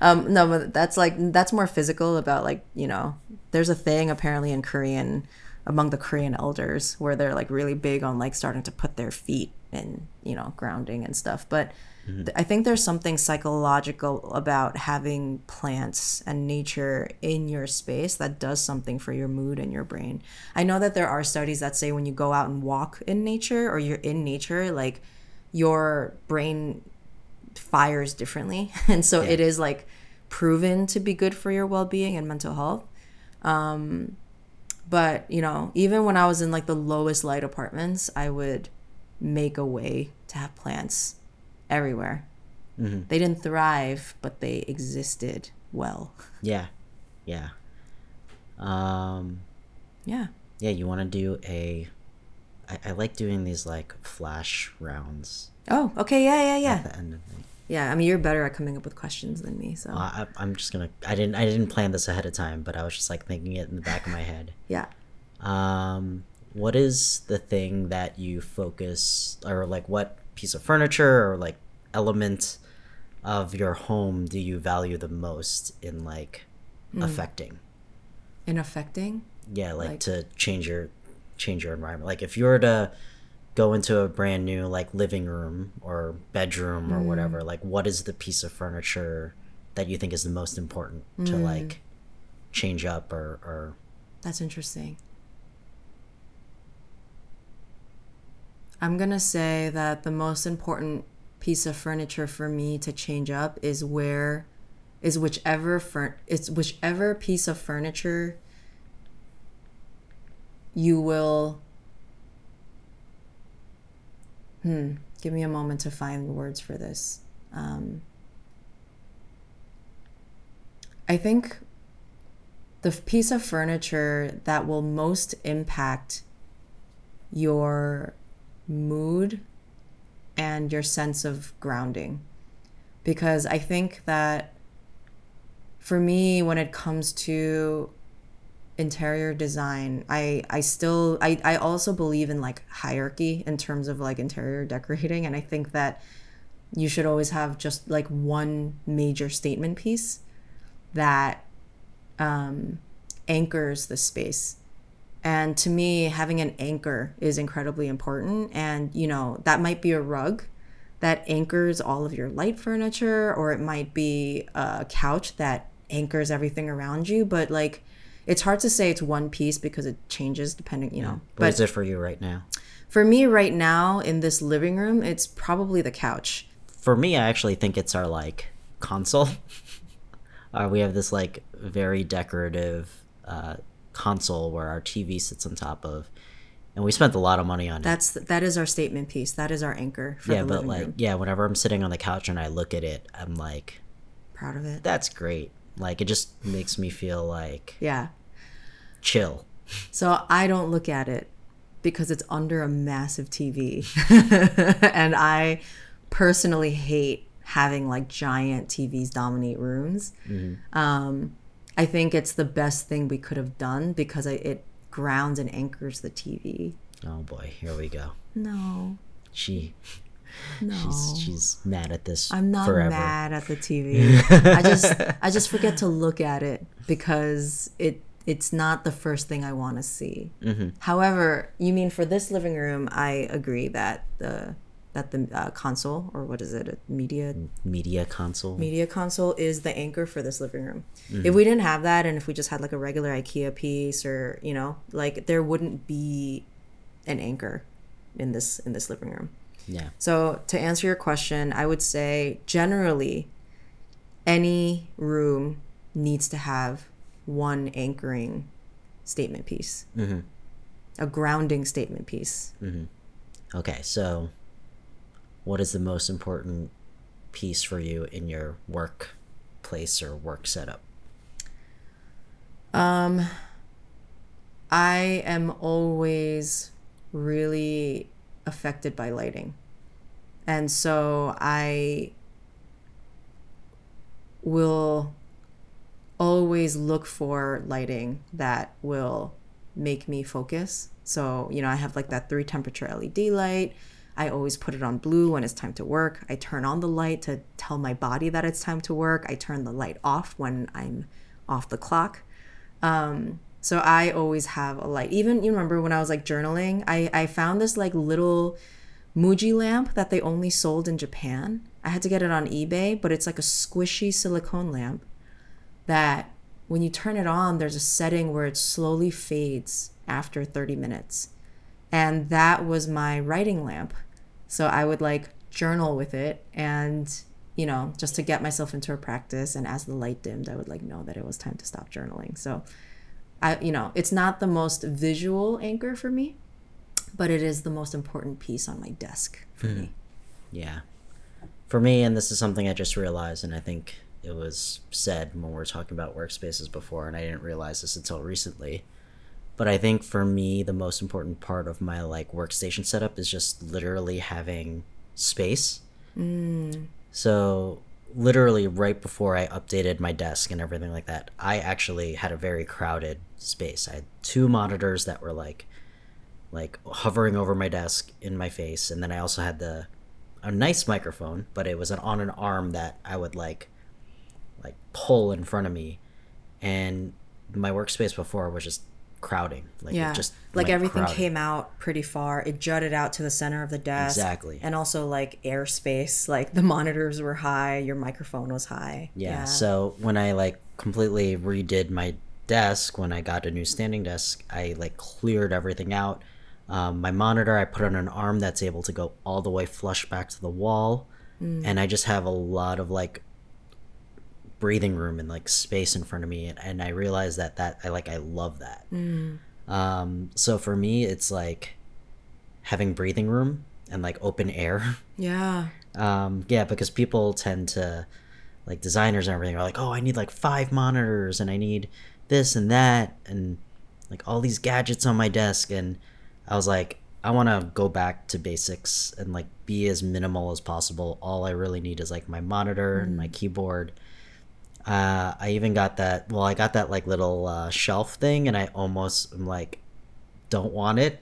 but no, but that's like, that's more physical about like, you know, there's a thing apparently in Korean, among the Korean elders, where they're like really big on like starting to put their feet in, you know, grounding and stuff. But I think there's something psychological about having plants and nature in your space that does something for your mood and your brain. I know that there are studies that say when you go out and walk in nature, or you're in nature, like your brain fires differently, and so it is like proven to be good for your well-being and mental health. But you know, even when I was in like the lowest light apartments, I would make a way to have plants everywhere. They didn't thrive, but they existed well. You want to do I like doing these like flash rounds. Oh, okay. Yeah. At the end of it. Yeah, I mean, you're better at coming up with questions than me, so. I'm just gonna. I didn't plan this ahead of time, but I was just like thinking it in the back of my head. What is the thing that you focus, or like what piece of furniture or like element of your home do you value the most in like affecting? In affecting? Yeah, like to change your environment. Like if you were to go into a brand new like living room or bedroom or whatever, like what is the piece of furniture that you think is the most important to like change up or That's interesting. I'm gonna say that the most important piece of furniture for me to change up is whichever piece of furniture you will. Give me a moment to find words for this. I think the piece of furniture that will most impact your mood and your sense of grounding. Because I think that for me, when it comes to interior design, I also believe in like hierarchy in terms of like interior decorating. And I think that you should always have just like one major statement piece that anchors the space. And to me, having an anchor is incredibly important. And, you know, that might be a rug that anchors all of your light furniture, or it might be a couch that anchors everything around you. But like, it's hard to say it's one piece because it changes depending, you know. Yeah. What is it for you right now? For me right now in this living room, it's probably the couch. For me, I actually think it's our like console. We have this like very decorative console where our TV sits on top of, and we spent a lot of money on it. That is our statement piece. That is our anchor for the living room. Yeah, whenever I'm sitting on the couch and I look at it, I'm like, proud of it. That's great. Like, it just makes me feel like chill. So I don't look at it because it's under a massive TV. And I personally hate having like giant TVs dominate rooms. Mm-hmm. I think it's the best thing we could have done because it grounds and anchors the TV. Oh boy, here we go. No. She's mad at this. I'm not forever. Mad at the TV. I just forget to look at it because it's not the first thing I want to see. Mm-hmm. However, you mean for this living room, I agree that the console, or what is it, a media console is the anchor for this living room. Mm-hmm. If we didn't have that, and if we just had like a regular IKEA piece, or you know, like there wouldn't be an anchor in this living room. Yeah. So to answer your question, I would say generally any room needs to have one anchoring statement piece, mm-hmm. a grounding statement piece. Mm-hmm. Okay, so what is the most important piece for you in your workplace or work setup? I am always really affected by lighting, and so I will always look for lighting that will make me focus. So you know, I have like that 3 temperature LED light. I always put it on blue when it's time to work. I turn on the light to tell my body that it's time to work. I turn the light off when I'm off the clock. So I always have a light. Even, you remember when I was like journaling, I found this like little Muji lamp that they only sold in Japan. I had to get it on eBay, but it's like a squishy silicone lamp that when you turn it on, there's a setting where it slowly fades after 30 minutes. And that was my writing lamp. So I would like journal with it, and, you know, just to get myself into a practice. And as the light dimmed, I would like know that it was time to stop journaling. So you know, it's not the most visual anchor for me, but it is the most important piece on my desk for me. Yeah. For me, and this is something I just realized, and I think it was said when we were talking about workspaces before, and I didn't realize this until recently, but I think for me, the most important part of my like workstation setup is just literally having space. So literally right before I updated my desk and everything like that, I actually had a very crowded space. I had 2 monitors that were like hovering over my desk in my face, and then I also had a nice microphone, but it was on an arm that I would like pull in front of me, and my workspace before was just crowding. Everything crowded. Came out pretty far. It jutted out to the center of the desk. Exactly. And also like airspace, like the monitors were high, your microphone was high. Yeah. So when I like completely redid my desk, when I got a new standing desk, I like cleared everything out. My monitor, I put on an arm that's able to go all the way flush back to the wall. and I just have a lot of like breathing room and like space in front of me, and I realize that I love that. So for me, it's like having breathing room and like open air. Because people tend to, like, designers and everything are like, oh, I need like 5 monitors and I need this and that and like all these gadgets on my desk, and I was like, I want to go back to basics and like be as minimal as possible. All I really need is like my monitor and my keyboard. I got that like little shelf thing, and I almost am like, don't want it,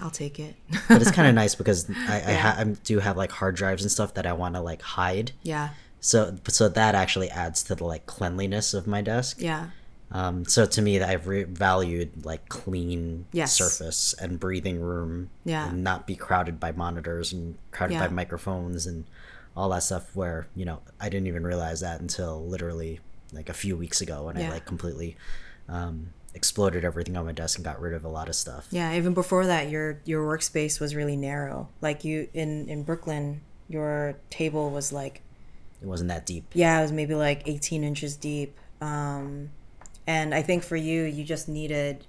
I'll take it. But it's kind of nice because I do have like hard drives and stuff that I want to like hide. Yeah. So that actually adds to the like cleanliness of my desk. Yeah. So to me, I've valued like clean surface and breathing room. Yeah. And not be crowded by monitors and crowded by microphones and all that stuff, where, you know, I didn't even realize that until literally like a few weeks ago when I like completely exploded everything on my desk and got rid of a lot of stuff. Yeah, even before that, your workspace was really narrow. Like you in Brooklyn, your table was like, it wasn't that deep. Yeah, it was maybe like 18 inches deep. And I think for you just needed,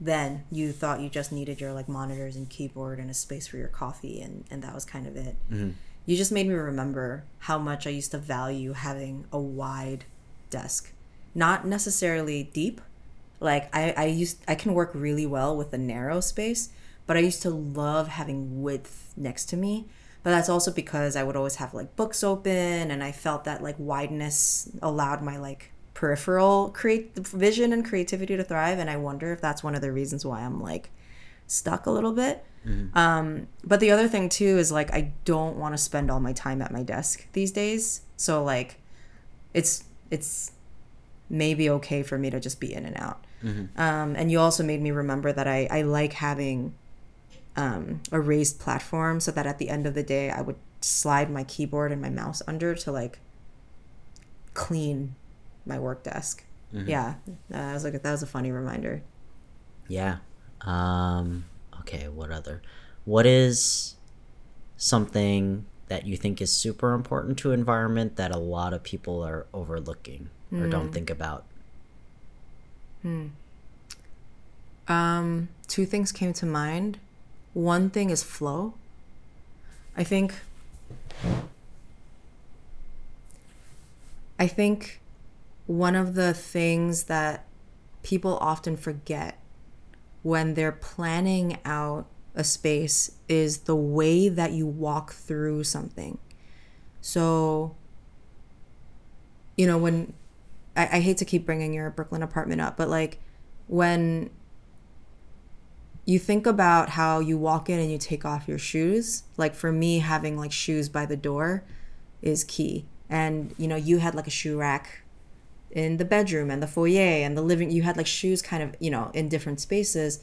then you thought you just needed your like monitors and keyboard and a space for your coffee, and that was kind of it. Mm-hmm. You just made me remember how much I used to value having a wide desk. Not necessarily deep. Like I can work really well with a narrow space, but I used to love having width next to me. But that's also because I would always have like books open, and I felt that like wideness allowed my like peripheral vision and creativity to thrive. And I wonder if that's one of the reasons why I'm like stuck a little bit. Mm-hmm. But the other thing too is like, I don't want to spend all my time at my desk these days. So like it's maybe okay for me to just be in and out. Mm-hmm. And you also made me remember that I like having a raised platform, so that at the end of the day I would slide my keyboard and my mouse under to like clean my work desk. Mm-hmm. Yeah. I was like, that was a funny reminder. Yeah. Okay, what is something that you think is super important to environment that a lot of people are overlooking or don't think about? 2 things came to mind. One thing is flow. I think one of the things that people often forget when they're planning out a space is the way that you walk through something. So, you know, when I hate to keep bringing your Brooklyn apartment up, but like when you think about how you walk in and you take off your shoes, like for me, having like shoes by the door is key. And, you know, you had like a shoe rack in the bedroom and the foyer and the living, you had like shoes kind of, you know, in different spaces.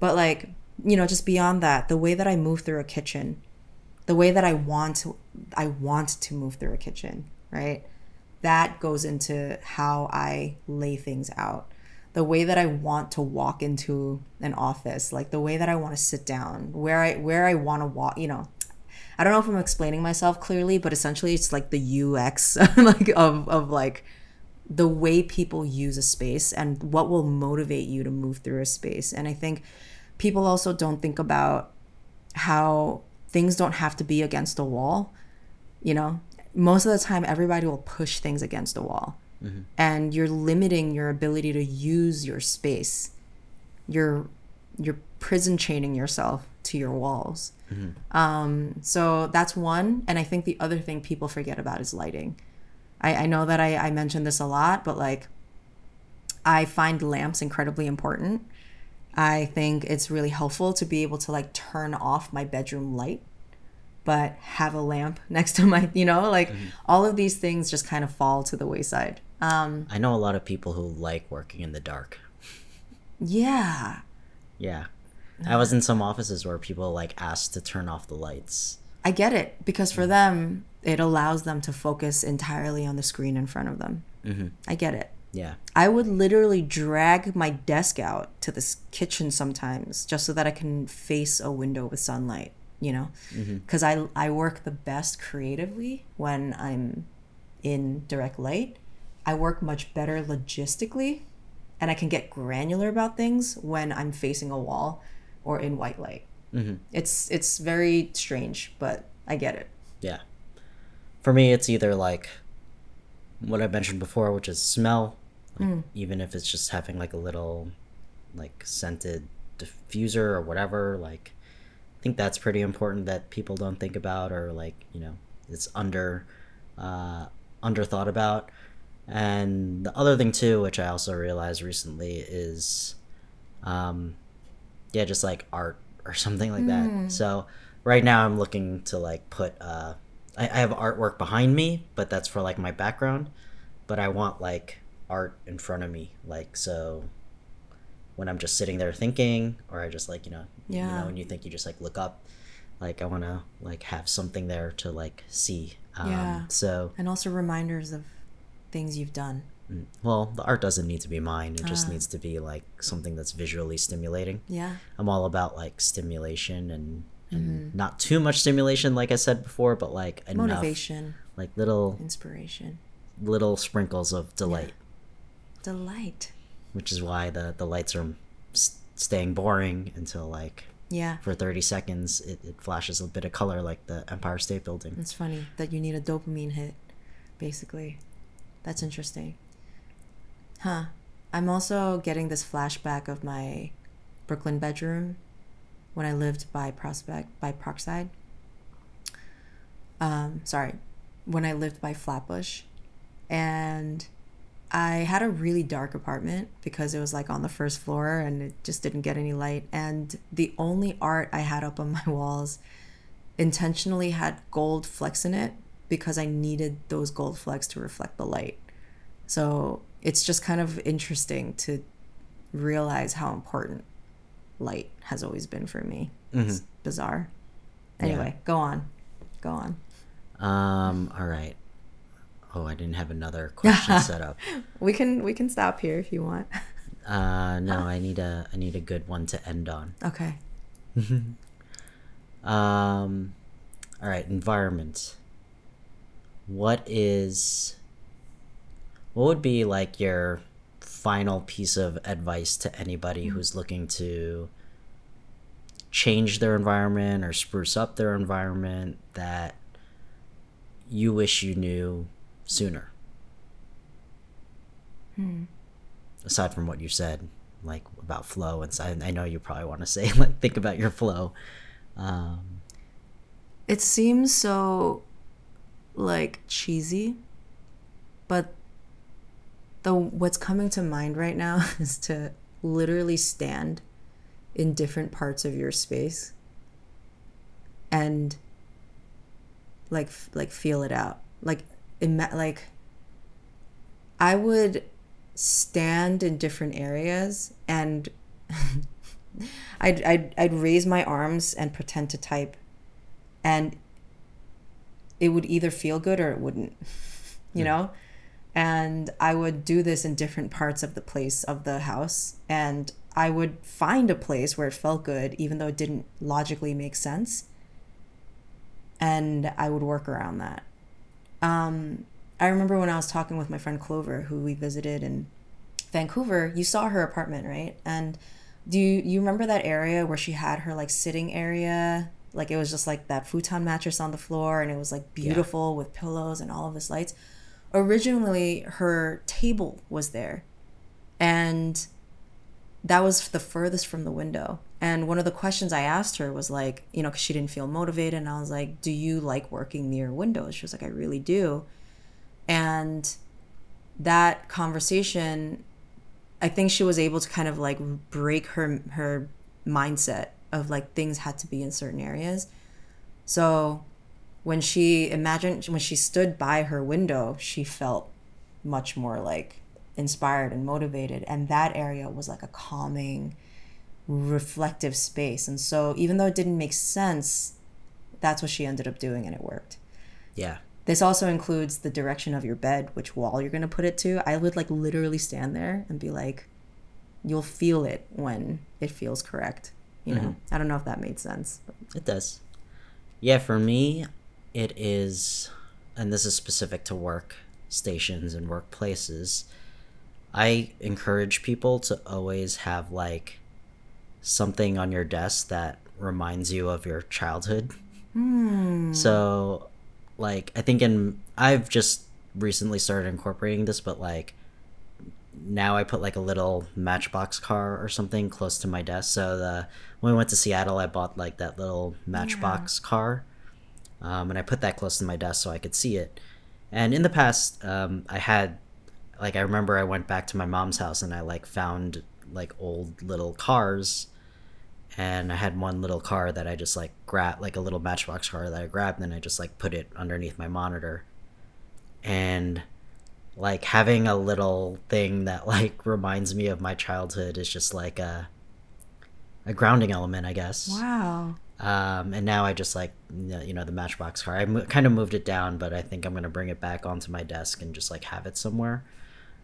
But like, you know, just beyond that, the way that I move through a kitchen, the way that I want to move through a kitchen, right? That goes into how I lay things out. The way that I want to walk into an office, like the way that I want to sit down, where I want to walk, you know. I don't know if I'm explaining myself clearly, but essentially it's like the UX like of like the way people use a space and what will motivate you to move through a space. And I think people also don't think about how things don't have to be against a wall, you know. Most of the time, everybody will push things against a wall. Mm-hmm. And you're limiting your ability to use your space. You're prison chaining yourself to your walls. Mm-hmm. So that's one. And I think the other thing people forget about is lighting. I know that I mention this a lot, but like I find lamps incredibly important. I think it's really helpful to be able to like turn off my bedroom light, but have a lamp next to my, you know, like mm-hmm. all of these things just kind of fall to the wayside. I know a lot of people who like working in the dark. Yeah. Yeah. I was in some offices where people like asked to turn off the lights. I get it, because for them, it allows them to focus entirely on the screen in front of them. Mm-hmm. I get it. Yeah. I would literally drag my desk out to this kitchen sometimes just so that I can face a window with sunlight. you know, because I work the best creatively when I'm in direct light. I work much better logistically, and I can get granular about things when I'm facing a wall or in white light. It's very strange, but I get it. Yeah. For me, it's either like what I mentioned before, which is smell, like even if it's just having like a little like scented diffuser or whatever. Like, I think that's pretty important that people don't think about, or like, you know, it's under thought about. And the other thing too, which I also realized recently, is just like art or something like that. So right now I'm looking to like put I have artwork behind me, but that's for like my background, but I want like art in front of me, like, so when I'm just sitting there thinking, or I just like, you know, you know, when you think, you just like look up, like I want to like have something there to like see. So, and also reminders of things you've done. Well, the art doesn't need to be mine. It just needs to be like something that's visually stimulating. Yeah. I'm all about like stimulation and not too much stimulation, like I said before, but like enough. Motivation. Like little. Inspiration. Little sprinkles of delight. Yeah. Delight. Which is why the lights are staying boring until like. Yeah. For 30 seconds, it flashes a bit of color, like the Empire State Building. It's funny that you need a dopamine hit, basically. That's interesting. Huh. I'm also getting this flashback of my Brooklyn bedroom when I lived by Parkside. When I lived by Flatbush. And I had a really dark apartment because it was like on the first floor and it just didn't get any light. And the only art I had up on my walls intentionally had gold flecks in it, because I needed those gold flecks to reflect the light. So it's just kind of interesting to realize how important light has always been for me. It's bizarre. Anyway, go on. All right. Oh, I didn't have another question set up. We can stop here if you want. No, I need a good one to end on. Okay. All right, environment. What would be like your final piece of advice to anybody who's looking to change their environment or spruce up their environment that you wish you knew sooner? Aside from what you said, like about flow, and I know you probably want to say like think about your flow. It seems so like cheesy, but what's coming to mind right now is to literally stand in different parts of your space and like feel it out. Like I would stand in different areas and I'd raise my arms and pretend to type, and it would either feel good or it wouldn't, you know? And I would do this in different parts of the place of the house, and I would find a place where it felt good, even though it didn't logically make sense. And I would work around that. I remember when I was talking with my friend Clover, who we visited in Vancouver, you saw her apartment, right? And do you remember that area where she had her like sitting area? Like it was just like that futon mattress on the floor, and it was like beautiful with pillows and all of this lights. Originally, her table was there, and that was the furthest from the window. And one of the questions I asked her was like, you know, because she didn't feel motivated, and I was like, do you like working near windows? She was like, I really do. And that conversation, I think she was able to kind of like break her mindset of like things had to be in certain areas. So when she stood by her window, she felt much more like inspired and motivated. And that area was like a calming, reflective space. And so even though it didn't make sense, that's what she ended up doing, and it worked. Yeah. This also includes the direction of your bed, which wall you're going to put it to. I would like literally stand there and be like, you'll feel it when it feels correct. You know, I don't know if that made sense. But. It does. Yeah, for me, it is, and this is specific to work stations and workplaces, I encourage people to always have like something on your desk that reminds you of your childhood. So like I think I've just recently started incorporating this, but like now I put like a little Matchbox car or something close to my desk. So when we went to Seattle, I bought like that little Matchbox car, and I put that close to my desk so I could see it. And in the past, I remember I went back to my mom's house and I like found like old little cars, and I had one little car that I just like grabbed, like a little Matchbox car that I grabbed, and I just like put it underneath my monitor. And like having a little thing that like reminds me of my childhood is just like a grounding element, I guess. Wow. And now I just like, you know, the Matchbox car, I kind of moved it down, but I think I'm going to bring it back onto my desk and just like have it somewhere.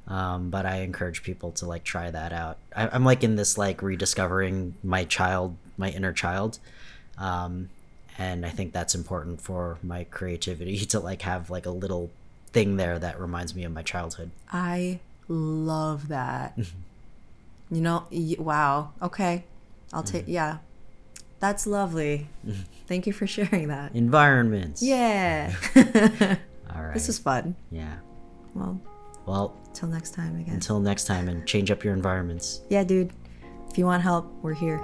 But I encourage people to like try that out. I'm like in this like rediscovering my inner child. And I think that's important for my creativity to like have like a little thing there that reminds me of my childhood. I love that. You know, wow. Okay. I'll take, yeah. That's lovely. Thank you for sharing that. Environments. Yeah. All right. This was fun. Yeah. Well, till next time, I guess. Until next time, and change up your environments. Yeah, dude. If you want help, we're here.